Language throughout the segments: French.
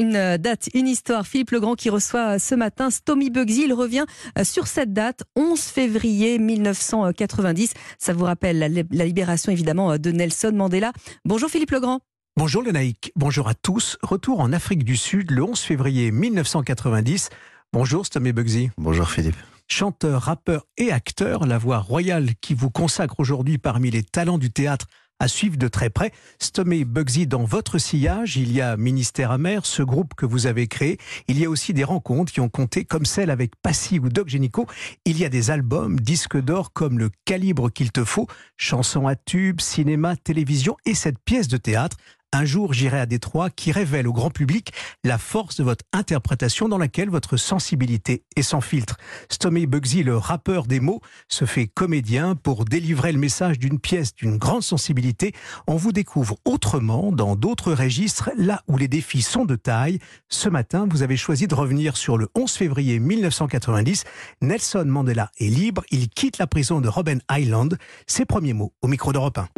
Une date, une histoire. Philippe Legrand qui reçoit ce matin Stomy Bugsy. Il revient sur cette date, 11 février 1990. Ça vous rappelle la libération évidemment de Nelson Mandela. Bonjour Philippe Legrand. Bonjour Lénaïque, bonjour à tous. Retour en Afrique du Sud le 11 février 1990. Bonjour Stomy Bugsy. Bonjour Philippe. Chanteur, rappeur et acteur, la voix royale qui vous consacre aujourd'hui parmi les talents du théâtre à suivre de très près. Stomy Bugsy, dans votre sillage, il y a Ministère Amer, ce groupe que vous avez créé. Il y a aussi des rencontres qui ont compté, comme celle avec Passy ou Doc Génico. Il y a des albums, disques d'or comme Le Calibre qu'il te faut, chansons à tubes, cinéma, télévision et cette pièce de théâtre, Un jour, j'irai à Détroit, qui révèle au grand public la force de votre interprétation dans laquelle votre sensibilité est sans filtre. Stomy Bugsy, le rappeur des mots, se fait comédien pour délivrer le message d'une pièce d'une grande sensibilité. On vous découvre autrement, dans d'autres registres, là où les défis sont de taille. Ce matin, vous avez choisi de revenir sur le 11 février 1990. Nelson Mandela est libre, il quitte la prison de Robben Island. Ses premiers mots au micro d'Europe 1.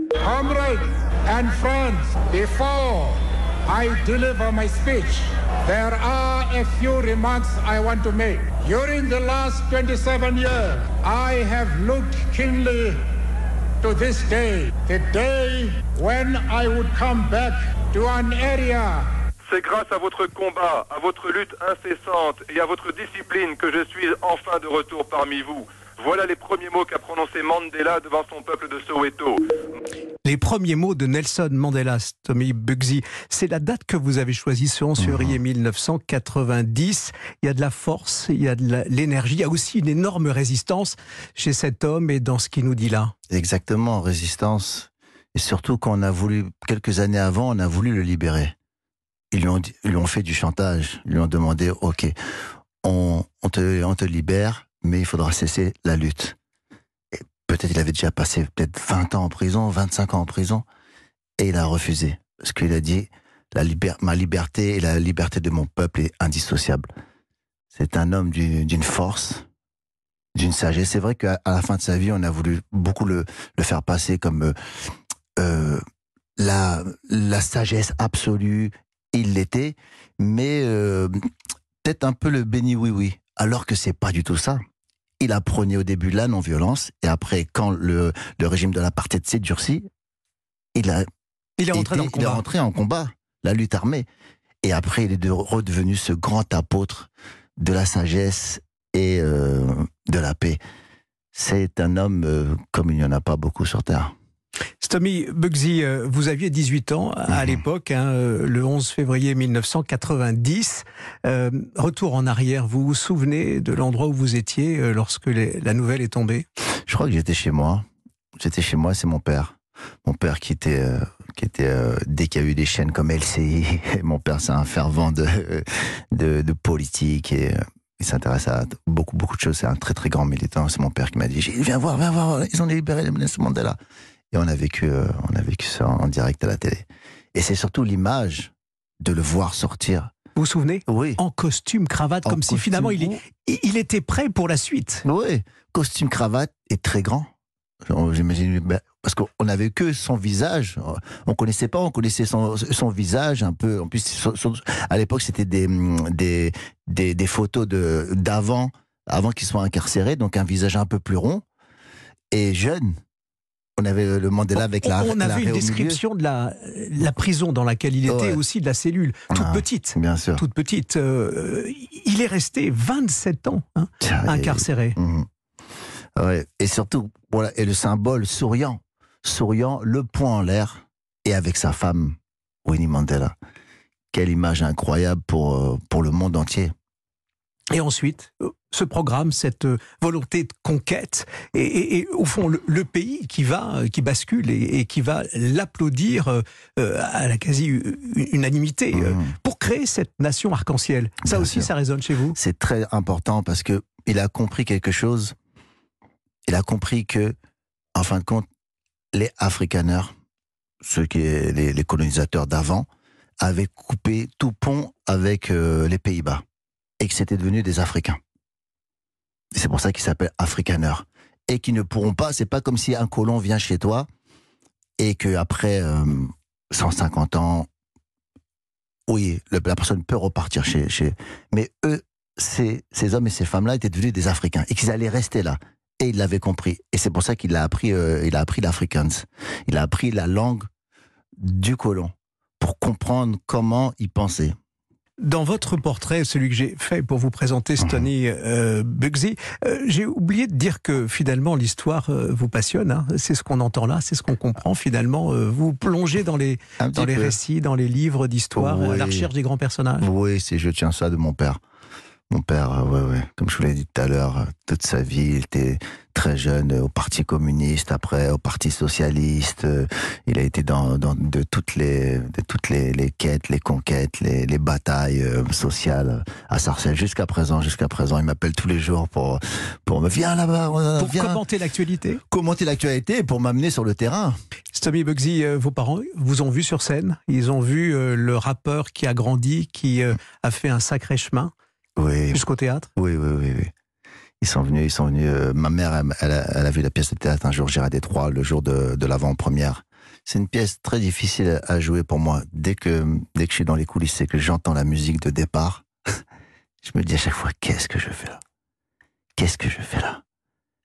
And friends, before I deliver my speech, there are a few remarks I want to make. During the last 27 years, I have looked keenly to this day, the day when I would come back to an area. C'est grâce à votre combat, à votre lutte incessante et à votre discipline que je suis enfin de retour parmi vous. Voilà les premiers mots qu'a prononcé Mandela devant son peuple de Soweto. Les premiers mots de Nelson Mandela, Stomy Bugsy. C'est la date que vous avez choisie, ce 11 février 1990. Il y a de la force, il y a de l'énergie, il y a aussi une énorme résistance chez cet homme et dans ce qu'il nous dit là. Exactement, résistance. Et surtout quand on a voulu, quelques années avant, on a voulu le libérer. Ils lui ont fait du chantage, ils lui ont demandé, ok, on te libère, mais il faudra cesser la lutte. Peut-être il avait déjà passé peut-être 20 ans en prison, 25 ans en prison, et il a refusé. Parce qu'il a dit, ma liberté et la liberté de mon peuple est indissociable. C'est un homme d'une force, d'une sagesse. C'est vrai qu'à la fin de sa vie, on a voulu beaucoup le faire passer comme la sagesse absolue. Il l'était, mais peut-être un peu le béni oui-oui. Alors que c'est pas du tout ça. Il a prôné au début la non-violence, et après, quand le régime de l'apartheid s'est durci, il est rentré en combat, la lutte armée. Et après, il est redevenu ce grand apôtre de la sagesse et de la paix. C'est un homme comme il n'y en a pas beaucoup sur Terre. Stomy Bugsy, vous aviez 18 ans à l'époque, hein, le 11 février 1990. Retour en arrière, vous vous souvenez de l'endroit où vous étiez lorsque la nouvelle est tombée? Je crois que j'étais chez moi. J'étais chez moi, c'est mon père. Mon père qui était dès qu'il y a eu des chaînes comme LCI, mon père c'est un fervent de politique et... Il s'intéresse à beaucoup de choses. C'est un très très grand militant. C'est mon père qui m'a dit, viens voir, ils ont libéré Nelson Mandela. Et on a vécu ça en direct à la télé. Et c'est surtout l'image de le voir sortir. Vous vous souvenez? Oui. En costume, cravate, comme si finalement il était prêt pour la suite. Oui, costume, cravate et très grand. J'imagine, parce qu'on n'avait que son visage, on connaissait son visage un peu. En plus, à l'époque, c'était des photos d'avant qu'il soit incarcéré, donc un visage un peu plus rond et jeune. On avait le Mandela avec la raie. On avait une description de la prison dans laquelle il était, aussi de la cellule, toute petite. Bien sûr. Toute petite. Il est resté 27 ans hein, incarcéré. Ouais. Et surtout, voilà, et le symbole souriant, le poing en l'air, et avec sa femme, Winnie Mandela. Quelle image incroyable pour le monde entier. Et ensuite, ce programme, cette volonté de conquête, et au fond, le pays qui bascule et qui va l'applaudir à la quasi-unanimité pour créer cette nation arc-en-ciel. Ça bien aussi, sûr. Ça résonne chez vous? C'est très important parce qu'il a compris quelque chose. Il a compris que, en fin de compte, les Afrikaners, les colonisateurs d'avant, avaient coupé tout pont avec les Pays-Bas. Et que c'était devenu des Africains. Et c'est pour ça qu'ils s'appellent Afrikaners. Et qu'ils ne pourront pas, c'est pas comme si un colon vient chez toi et qu'après 150 ans, oui, la personne peut repartir chez... Mais eux, ces hommes et ces femmes-là étaient devenus des Africains et qu'ils allaient rester là. Et il l'avait compris. Et c'est pour ça qu'il a appris l'Afrikaans. Il a appris la langue du colon pour comprendre comment il pensait. Dans votre portrait, celui que j'ai fait pour vous présenter Stomy Bugsy, j'ai oublié de dire que finalement l'histoire vous passionne, hein. C'est ce qu'on entend là, c'est ce qu'on comprend finalement, vous plongez dans les récits, dans les livres d'histoire, oui. À la recherche des grands personnages. Oui, je tiens ça de mon père. Mon père, ouais, comme je vous l'ai dit tout à l'heure, toute sa vie, il était très jeune au Parti communiste, après au Parti socialiste. Il a été dans toutes les quêtes, les conquêtes, les batailles sociales à Sarcelles jusqu'à présent. Il m'appelle tous les jours pour me viens là-bas, pour commenter l'actualité. Commenter l'actualité et pour m'amener sur le terrain. Stomy Bugsy, vos parents vous ont vu sur scène. Ils ont vu le rappeur qui a grandi, qui a fait un sacré chemin. Oui. Jusqu'au théâtre? Oui. Ils sont venus. Ma mère, elle a vu la pièce de théâtre Un jour, j'irai à Détroit, le jour de l'avant-première. C'est une pièce très difficile à jouer pour moi. Dès que je suis dans les coulisses et que j'entends la musique de départ, je me dis à chaque fois, qu'est-ce que je fais là?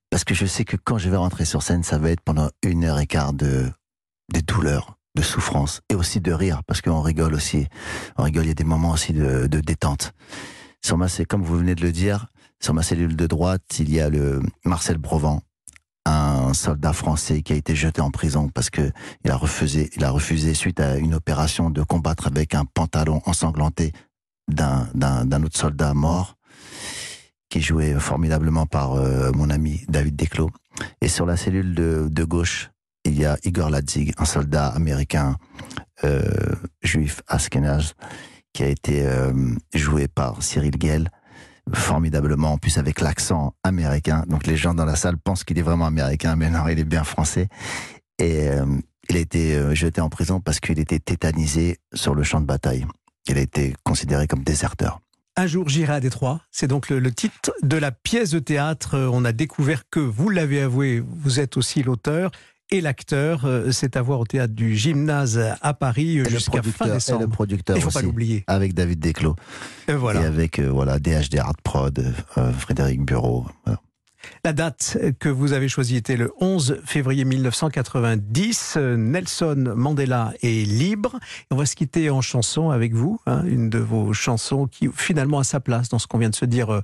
Parce que je sais que quand je vais rentrer sur scène, ça va être pendant 1h15 de douleur, de souffrance et aussi de rire, parce qu'on rigole aussi. On rigole, il y a des moments aussi de détente. Sur ma, comme vous venez de le dire, sur ma cellule de droite, il y a le Marcel Brevan, un soldat français qui a été jeté en prison parce qu'il a refusé, suite à une opération, de combattre avec un pantalon ensanglanté d'un autre soldat mort, qui jouait formidablement par mon ami David Desclos. Et sur la cellule de gauche, il y a Igor Ladzig, un soldat américain juif ashkénaze, qui a été joué par Cyril Guel, formidablement, en plus avec l'accent américain. Donc les gens dans la salle pensent qu'il est vraiment américain, mais non, il est bien français. Et il a été jeté en prison parce qu'il était tétanisé sur le champ de bataille. Il a été considéré comme déserteur. Un jour, j'irai à Détroit. C'est donc le titre de la pièce de théâtre. On a découvert que, vous l'avez avoué, vous êtes aussi l'auteur et l'acteur. C'est à voir au théâtre du Gymnase à Paris jusqu'à fin décembre. Et le producteur, il faut aussi pas l'oublier, avec David Desclos. Et voilà. Et avec DHD Hard Prod, Frédéric Bureau. Voilà. La date que vous avez choisie était le 11 février 1990. Nelson Mandela est libre. On va se quitter en chanson avec vous, hein, une de vos chansons qui finalement a sa place dans ce qu'on vient de se dire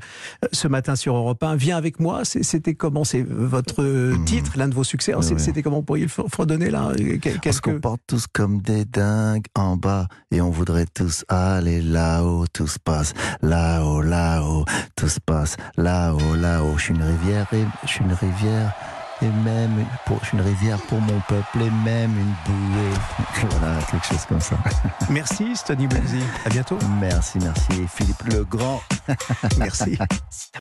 ce matin sur Europe 1. Viens avec moi, c'était comment? C'est votre titre, l'un de vos succès. Oui. C'était comment? Vous pourriez le fredonner là? On se comporte tous comme des dingues en bas et on voudrait tous aller là-haut. Tout se passe là-haut, là-haut. Tout se passe là-haut, là-haut. Je suis une rivière pour mon peuple et même une bouée. Voilà, quelque chose comme ça. Merci Stomy Bugsy, à bientôt. Merci Philippe Legrand. Merci.